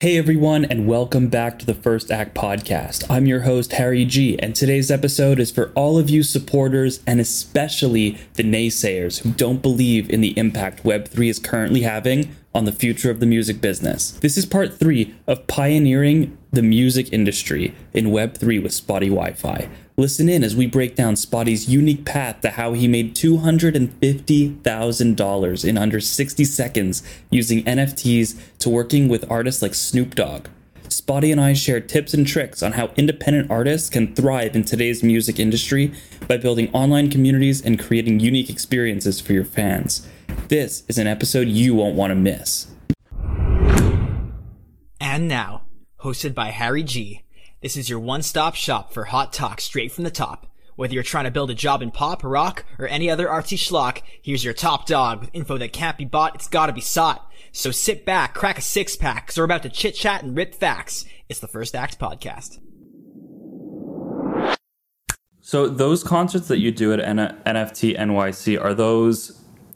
Hey everyone, and welcome back to the First Act Podcast. I'm your host, Harry G, and today's episode is for all of you supporters and especially the naysayers who don't believe in the impact Web3 is currently having on the future of the music business. This is part 3 of Pioneering the Music Industry in Web3 with Spottie Wifi. Listen in as we break down Spottie's unique path to how he made $250,000 in under 60 seconds using NFTs to working with artists like Snoop Dogg. Spottie and I share tips and tricks on how independent artists can thrive in today's music industry by building online communities and creating unique experiences for your fans. This is an episode you won't want to miss. And now, hosted by Harry G. This is your one-stop shop for hot talk straight from the top. Whether you're trying to build a job in pop, rock, or any other artsy schlock, here's your top dog with info that can't be bought, it's gotta be sought. So sit back, crack a six-pack, because we're about to chit-chat and rip facts. It's the First Act Podcast. So those concerts that you do at NFT NYC,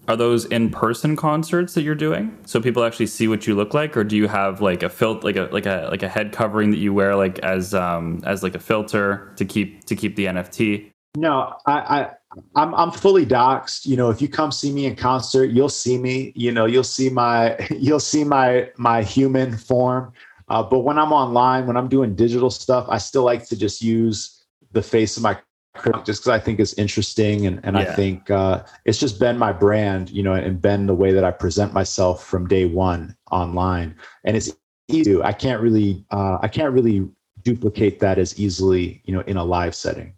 are those in-person concerts that you're doing, so people actually see what you look like, or do you have like a filter, like a head covering that you wear, like as like a filter to keep the NFT? No, I'm fully doxxed. You know, if you come see me in concert, you'll see me. You know, you'll see my human form. But when I'm online, when I'm doing digital stuff, I still like to just use the face of my, just because I think it's interesting, and yeah. I think it's just been my brand, you know, and been the way that I present myself from day one online. And it's easy. I can't really duplicate that as easily, you know, in a live setting.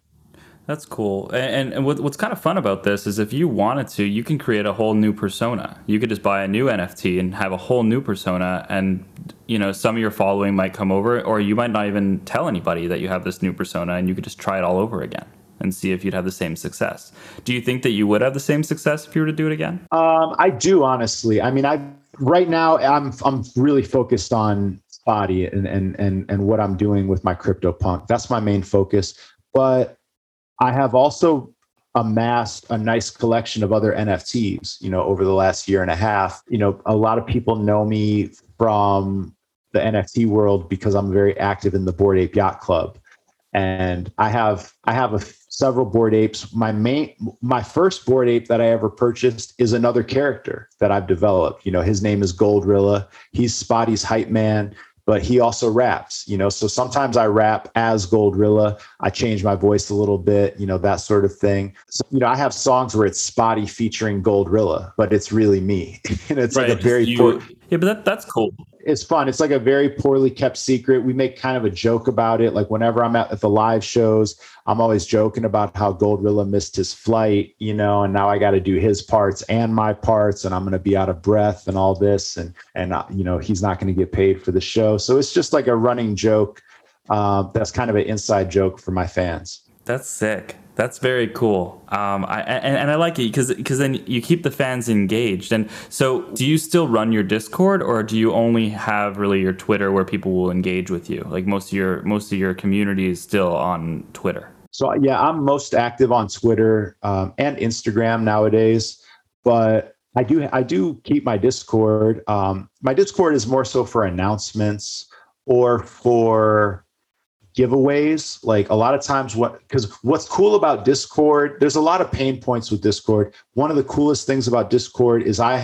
That's cool. And what's kind of fun about this is if you wanted to, you can create a whole new persona. You could just buy a new NFT and have a whole new persona. And, you know, some of your following might come over, or you might not even tell anybody that you have this new persona, and you could just try it all over again and see if you'd have the same success. Do you think that you would have the same success if you were to do it again? I do, honestly. I mean, right now I'm really focused on Spottie and what I'm doing with my CryptoPunk. That's my main focus. But I have also amassed a nice collection of other NFTs, you know, over the last year and a half. You know, a lot of people know me from the NFT world because I'm very active in the Bored Ape Yacht Club. And I have several Bored Apes. My first Bored Ape that I ever purchased is another character that I've developed. You know, his name is Goldrilla. He's Spottie's hype man, but he also raps, you know, so sometimes I rap as Goldrilla. I change my voice a little bit, you know, that sort of thing. So, you know, I have songs where it's Spottie featuring Goldrilla, but it's really me. And it's right, like a very yeah, but that's cool. It's fun. It's like a very poorly kept secret. We make kind of a joke about it. Like whenever I'm at the live shows, I'm always joking about how Goldrilla missed his flight, you know, and now I got to do his parts and my parts, and I'm going to be out of breath and all this. And you know, he's not going to get paid for the show. So it's just like a running joke. That's kind of an inside joke for my fans. That's sick. That's very cool. And I like it because then you keep the fans engaged. And so do you still run your Discord, or do you only have really your Twitter where people will engage with you? Like most of your community is still on Twitter. So, yeah, I'm most active on Twitter and Instagram nowadays. But I do keep my Discord. My Discord is more so for announcements or for giveaways. Like a lot of times because what's cool about Discord, there's a lot of pain points with Discord. One of the coolest things about Discord is I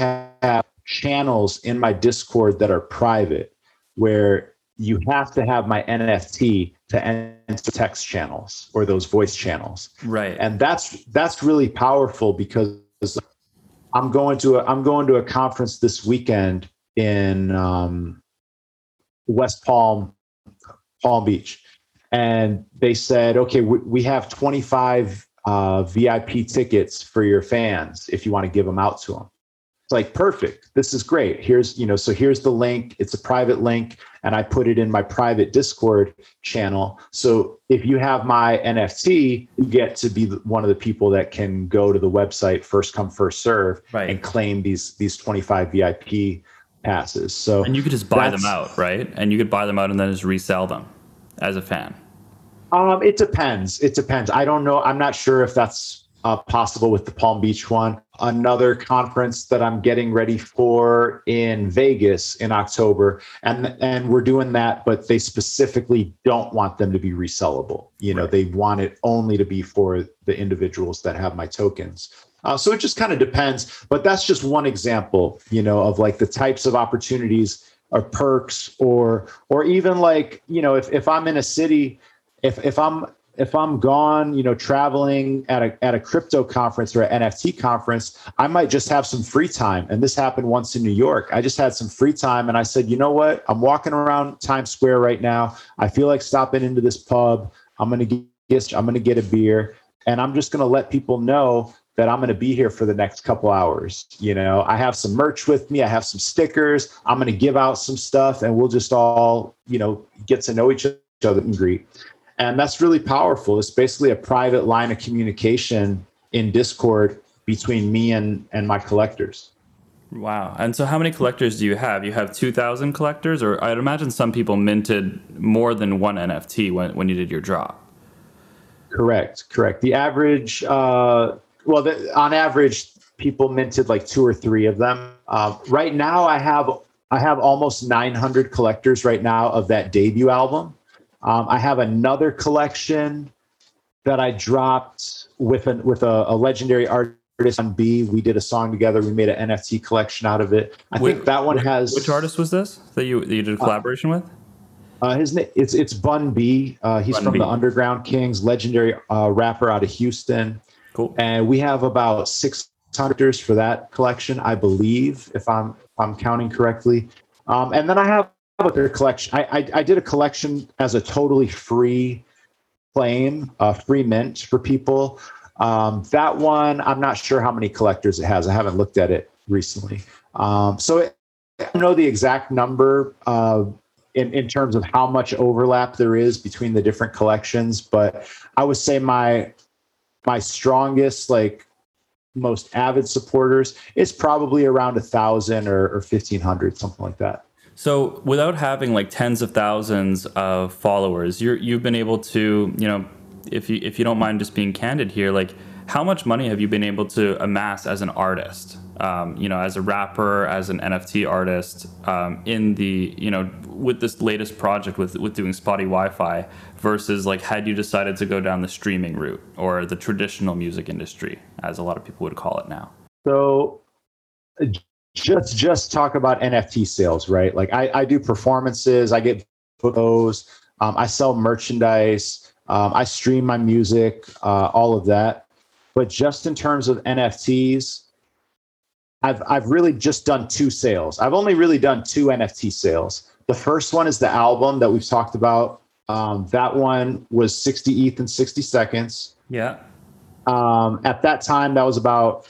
have channels in my Discord that are private, where you have to have my NFT to enter text channels or those voice channels. Right. And that's really powerful because I'm going to a conference this weekend in West Palm Beach. And they said, okay, we have 25 VIP tickets for your fans if you want to give them out to them. It's like, perfect. This is great. Here's, you know, so here's the link. It's a private link. And I put it in my private Discord channel. So if you have my NFT, you get to be one of the people that can go to the website, first come, first serve, right, and claim these 25 VIP passes. So, and you could just buy them out, right? And you could buy them out and then just resell them as a fan. It depends. I don't know. I'm not sure if that's possible with the Palm Beach one. another conference that I'm getting ready for in Vegas in October. And we're doing that, but they specifically don't want them to be resellable. You know, they want it only to be for the individuals that have my tokens. So it just kind of depends, but that's just one example, you know, of like the types of opportunities or perks, or even like, you know, if I'm in a city, if I'm gone, you know, traveling at a crypto conference or an NFT conference, I might just have some free time. And this happened once in New York. I just had some free time and I said, you know what? I'm walking around Times Square right now. I feel like stopping into this pub. I'm going to get a beer, and I'm just going to let people know that I'm going to be here for the next couple hours. You know, I have some merch with me. I have some stickers. I'm going to give out some stuff, and we'll just all, you know, get to know each other and greet. And that's really powerful. It's basically a private line of communication in Discord between me and my collectors. Wow. And so how many collectors do you have? You have 2,000 collectors, or I'd imagine some people minted more than one NFT when you did your drop. Correct. The average... on average, people minted like two or three of them. Right now, I have almost 900 collectors right now of that debut album. I have another collection that I dropped with a legendary artist, Bun B. We did a song together. We made an NFT collection out of it. I think that one has. Which artist was this that you did a collaboration with? His name it's Bun B. He's Bun from B. the Underground Kings, legendary rapper out of Houston. Cool. And we have about 600 for that collection, I believe, if I'm counting correctly. And then I have other collection. I did a collection as a totally free claim, free mint for people. That one, I'm not sure how many collectors it has. I haven't looked at it recently. I don't know the exact number in terms of how much overlap there is between the different collections, but I would say my strongest, like most avid supporters, it's probably around 1,000 or 1,500, something like that. So without having like tens of thousands of followers, you've been able to, you know, if you don't mind just being candid here, like how much money have you been able to amass as an artist, you know, as a rapper, as an NFT artist, in the, you know, with this latest project with doing Spottie Wifi, versus like had you decided to go down the streaming route or the traditional music industry, as a lot of people would call it now? So just talk about NFT sales, right? Like I do performances, I get photos, I sell merchandise, I stream my music, all of that. But just in terms of NFTs, I've really just done two sales. I've only really done two NFT sales. The first one is the album that we've talked about. That one was 60 ETH in 60 seconds. Yeah. At that time, that was about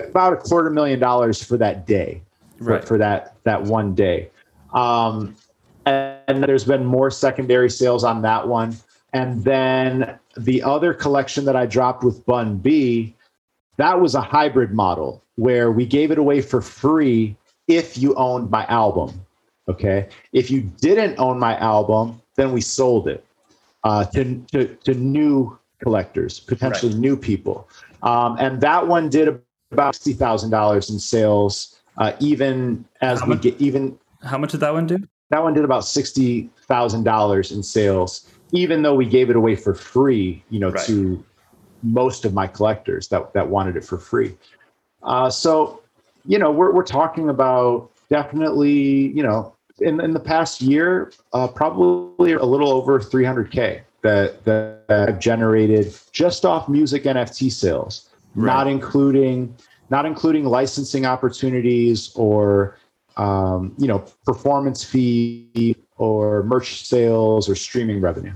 $250,000 for that day, right? For that one day. And there's been more secondary sales on that one. And then the other collection that I dropped with Bun B, that was a hybrid model where we gave it away for free if you owned my album. Okay. If you didn't own my album, then we sold it to new collectors, potentially new people. And that one did about $60,000 in sales, How much did that one do? That one did about $60,000 in sales, even though we gave it away for free, you know, to most of my collectors that wanted it for free. So, you know, we're talking about definitely, you know, in the past year, probably a little over 300K that I've generated just off music NFT sales, not including licensing opportunities or, you know, performance fee or merch sales or streaming revenue.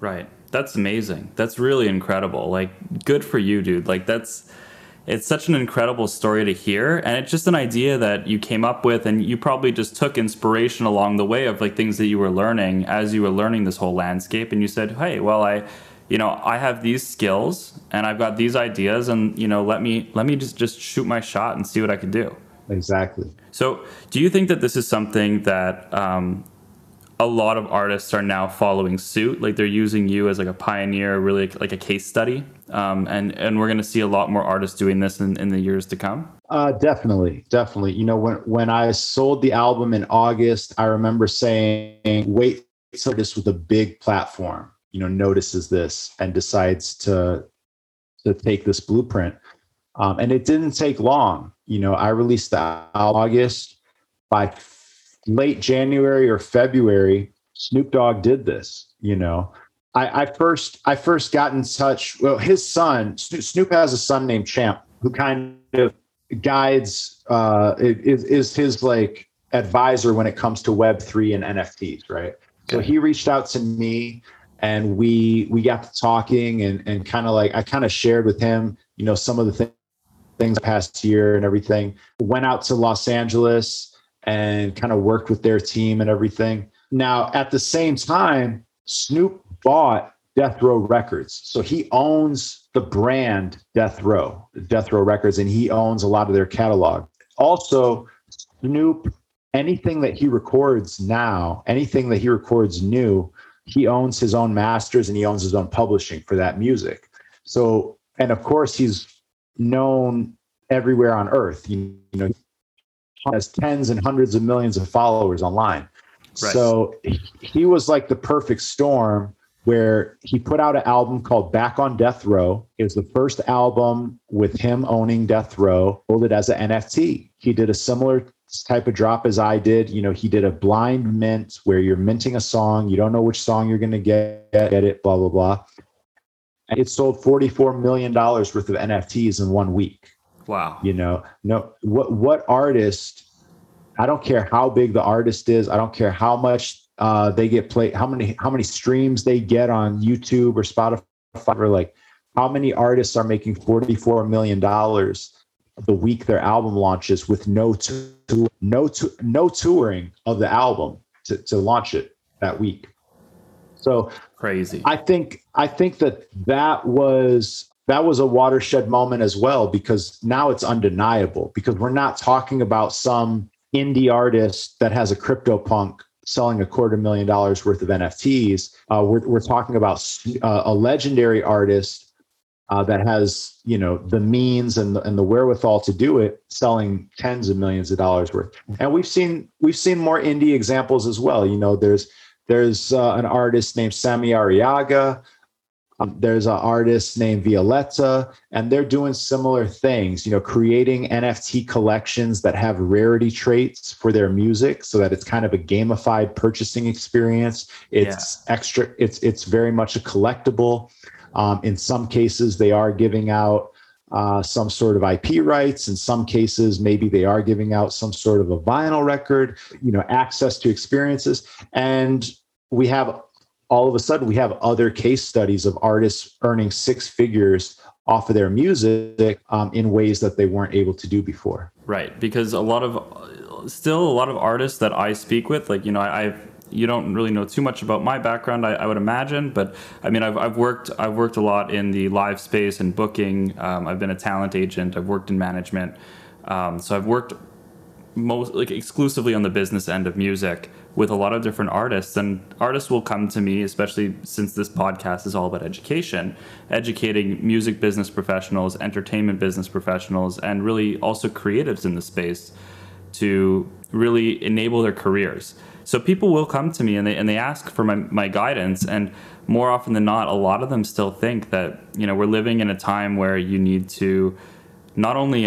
Right. That's amazing. That's really incredible. Like, good for you, dude. Like, it's such an incredible story to hear. And it's just an idea that you came up with, and you probably just took inspiration along the way of like things that you were learning as you were learning this whole landscape. And you said, hey, well, I have these skills and I've got these ideas, and, you know, let me just shoot my shot and see what I can do. Exactly. So do you think that this is something that, a lot of artists are now following suit. Like, they're using you as like a pioneer, really like a case study. And we're going to see a lot more artists doing this in the years to come. Definitely. You know, when I sold the album in August, I remember saying, wait till this with a big platform, you know, notices this and decides to take this blueprint. And it didn't take long. You know, I released the album in August. By late January or February, Snoop Dogg did this. You know, I first got in touch. Well, his son, Snoop has a son named Champ, who kind of guides, is his like advisor when it comes to Web3 and NFTs, right? Okay. So he reached out to me, and we got to talking, and kind of like I kind of shared with him, you know, some of the things past year and everything. Went out to Los Angeles and kind of worked with their team and everything. Now, at the same time, Snoop bought Death Row Records. So he owns the brand Death Row Records, and he owns a lot of their catalog. Also, Snoop, anything that he records new, he owns his own masters and he owns his own publishing for that music. So, and of course, he's known everywhere on earth. You know, has tens and hundreds of millions of followers online. Right. So he was like the perfect storm, where he put out an album called Back on Death Row. It was the first album with him owning Death Row, sold it as an NFT. He did a similar type of drop as I did. You know, he did a blind mint where you're minting a song. You don't know which song you're going to get it, blah, blah, blah. It sold $44 million worth of NFTs in 1 week. Wow. You know, no, what artist, I don't care how big the artist is. I don't care how much they get played, how many streams they get on YouTube or Spotify, or like how many artists are making $44 million the week their album launches with no touring of the album to launch it that week. So crazy. I think that was... that was a watershed moment as well, because now it's undeniable, because we're not talking about some indie artist that has a CryptoPunk selling $250,000 worth of NFTs. We're talking about a legendary artist that has, you know, the means and the wherewithal to do it, selling tens of millions of dollars worth. And we've seen more indie examples as well. You know, there's an artist named Sammy Arriaga. There's an artist named Violetta, and they're doing similar things, you know, creating NFT collections that have rarity traits for their music so that it's kind of a gamified purchasing experience. It's extra. It's very much a collectible. In some cases, they are giving out some sort of IP rights. In some cases, maybe they are giving out some sort of a vinyl record, you know, access to experiences. And we have... all of a sudden, we have other case studies of artists earning six figures off of their music in ways that they weren't able to do before. Right, because a lot of artists that I speak with, like, you know, you don't really know too much about my background, I would imagine, but I mean, I've worked a lot in the live space and booking. I've been a talent agent. I've worked in management. So I've worked exclusively on the business end of music with a lot of different artists, and artists will come to me, especially since this podcast is all about education, educating music business professionals, entertainment business professionals, and really also creatives in the space to really enable their careers. So people will come to me and they ask for my guidance, and more often than not, a lot of them still think that, you know, we're living in a time where you need to not only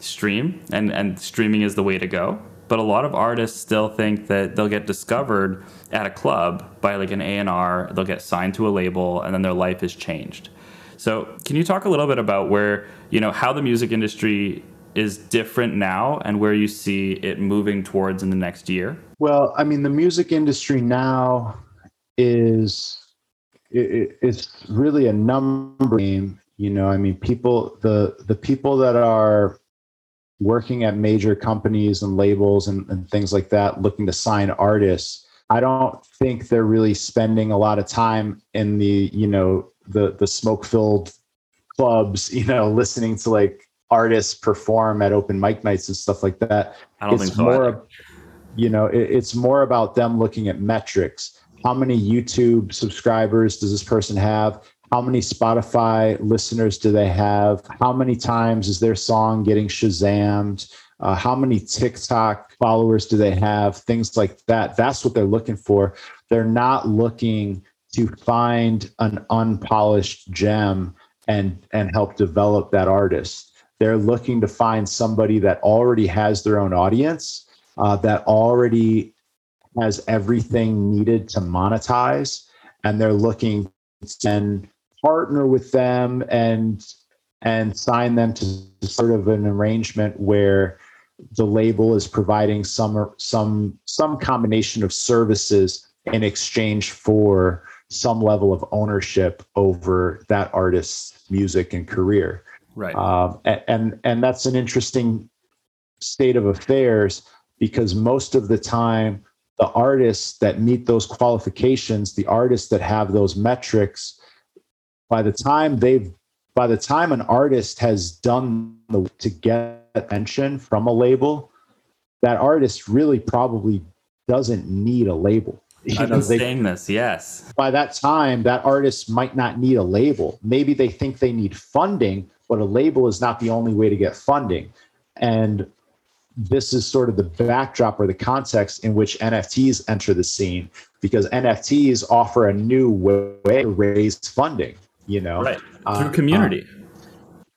stream, and streaming is the way to go, but a lot of artists still think that they'll get discovered at a club by like an A&R, they'll get signed to a label, and then their life is changed. So can you talk a little bit about where, you know, how the music industry is different now and where you see it moving towards in the next year? Well, I mean, the music industry now is, it's really a number game. You know, I mean, people, the people that are working at major companies and labels and things like that, looking to sign artists, I don't think they're really spending a lot of time in the, you know, the smoke-filled clubs, you know, listening to like artists perform at open mic nights and stuff like that. I don't think so. you know, it's more about them looking at metrics. How many YouTube subscribers does this person have? How many Spotify listeners do they have? How many times is their song getting Shazammed? How many TikTok followers do they have? Things like that. That's what they're looking for. They're not looking to find an unpolished gem and help develop that artist. They're looking to find somebody that already has their own audience, that already has everything needed to monetize. And they're looking to partner with them and sign them to sort of an arrangement where the label is providing some combination of services in exchange for some level of ownership over that artist's music and career. Right. And that's an interesting state of affairs, because most of the time, the artists that meet those qualifications, the artists that have those metrics, by the time an artist has done the work to get attention from a label, that artist really probably doesn't need a label. Yes. By that time, that artist might not need a label. Maybe they think they need funding, but a label is not the only way to get funding. And this is sort of the backdrop or the context in which NFTs enter the scene, because NFTs offer a new way to raise funding, you know, right. Through community.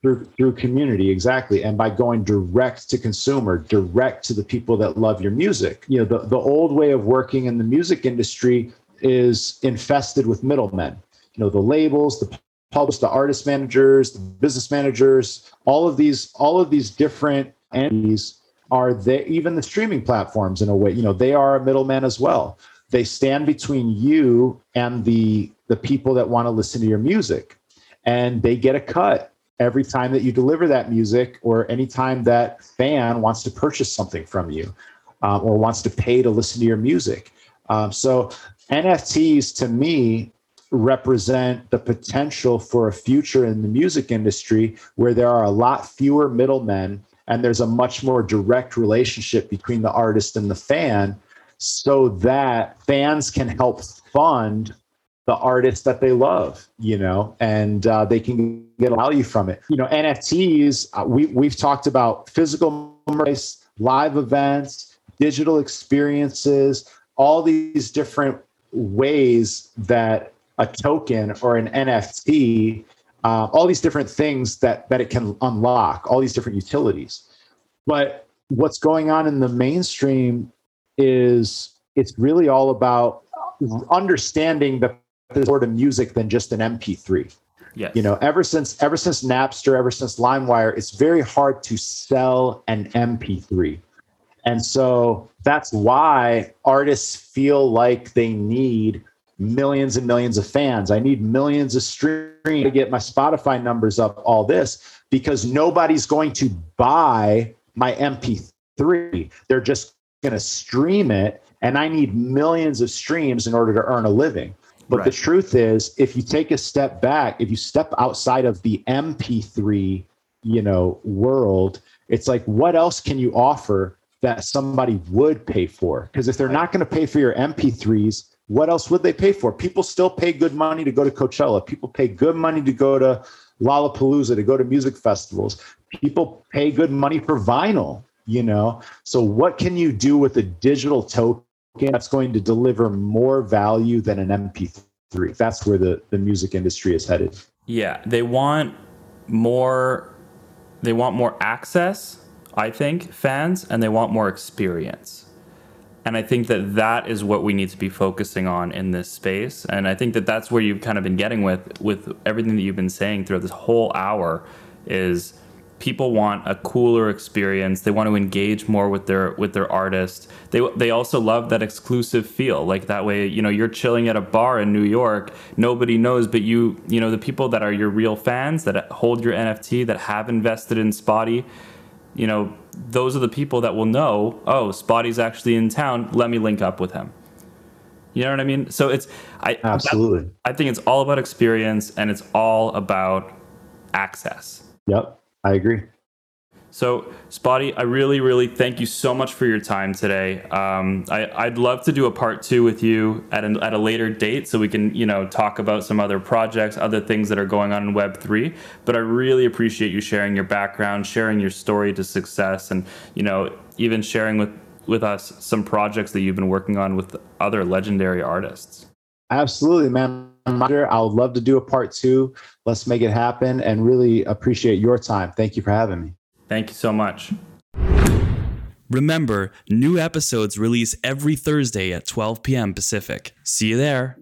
Through community, exactly. And by going direct to consumer, direct to the people that love your music. You know, the old way of working in the music industry is infested with middlemen. You know, the labels, the publishers, the artist managers, the business managers, all of these different entities are there, even the streaming platforms in a way, you know, they are a middleman as well. They stand between you and the people that want to listen to your music, and they get a cut every time that you deliver that music, or any time that fan wants to purchase something from you, or wants to pay to listen to your music. So NFTs to me represent the potential for a future in the music industry where there are a lot fewer middlemen and there's a much more direct relationship between the artist and the fan, so that fans can help fund the artists that they love, you know, and they can get value from it. You know, NFTs, we've talked about physical merchandise, live events, digital experiences, all these different ways that a token or an NFT, all these different things that it can unlock, all these different utilities. But what's going on in the mainstream is it's really all about understanding that there's more to music than just an MP3. Yes. You know, ever since Napster, ever since LimeWire, it's very hard to sell an MP3. And so that's why artists feel like they need millions and millions of fans. I need millions of streams to get my Spotify numbers up, all this, because nobody's going to buy my MP3. They're just going to stream it, and I need millions of streams in order to earn a living. But right. The truth is, if you take a step back, if you step outside of the MP3, you know, world, it's like, what else can you offer that somebody would pay for? Because if they're not going to pay for your MP3s, what else would they pay for? People still pay good money to go to Coachella. People pay good money to go to Lollapalooza, to go to music festivals. People pay good money for vinyl, you know? So what can you do with a digital token that's going to deliver more value than an MP3? That's where the music industry is headed. Yeah, they want more access, I think, fans, and they want more experience. And I think that is what we need to be focusing on in this space. And I think that's where you've kind of been getting with everything that you've been saying throughout this whole hour, is people want a cooler experience. They want to engage more with their artist. They also love that exclusive feel. Like, that way, you know, you're chilling at a bar in New York, nobody knows, but you know, the people that are your real fans, that hold your NFT, that have invested in Spottie, you know, those are the people that will know, oh, Spottie's actually in town, let me link up with him. You know what I mean? So absolutely. I think it's all about experience, and it's all about access. Yep, I agree. So, Spottie, I really thank you so much for your time today. I'd love to do a part two with you at a later date so we can, you know, talk about some other projects, other things that are going on in Web3. But I really appreciate you sharing your background, sharing your story to success, and, you know, even sharing with us some projects that you've been working on with other legendary artists. Absolutely, man. I would love to do a part two. Let's make it happen, and really appreciate your time. Thank you for having me. Thank you so much. Remember, new episodes release every Thursday at 12 p.m. Pacific. See you there.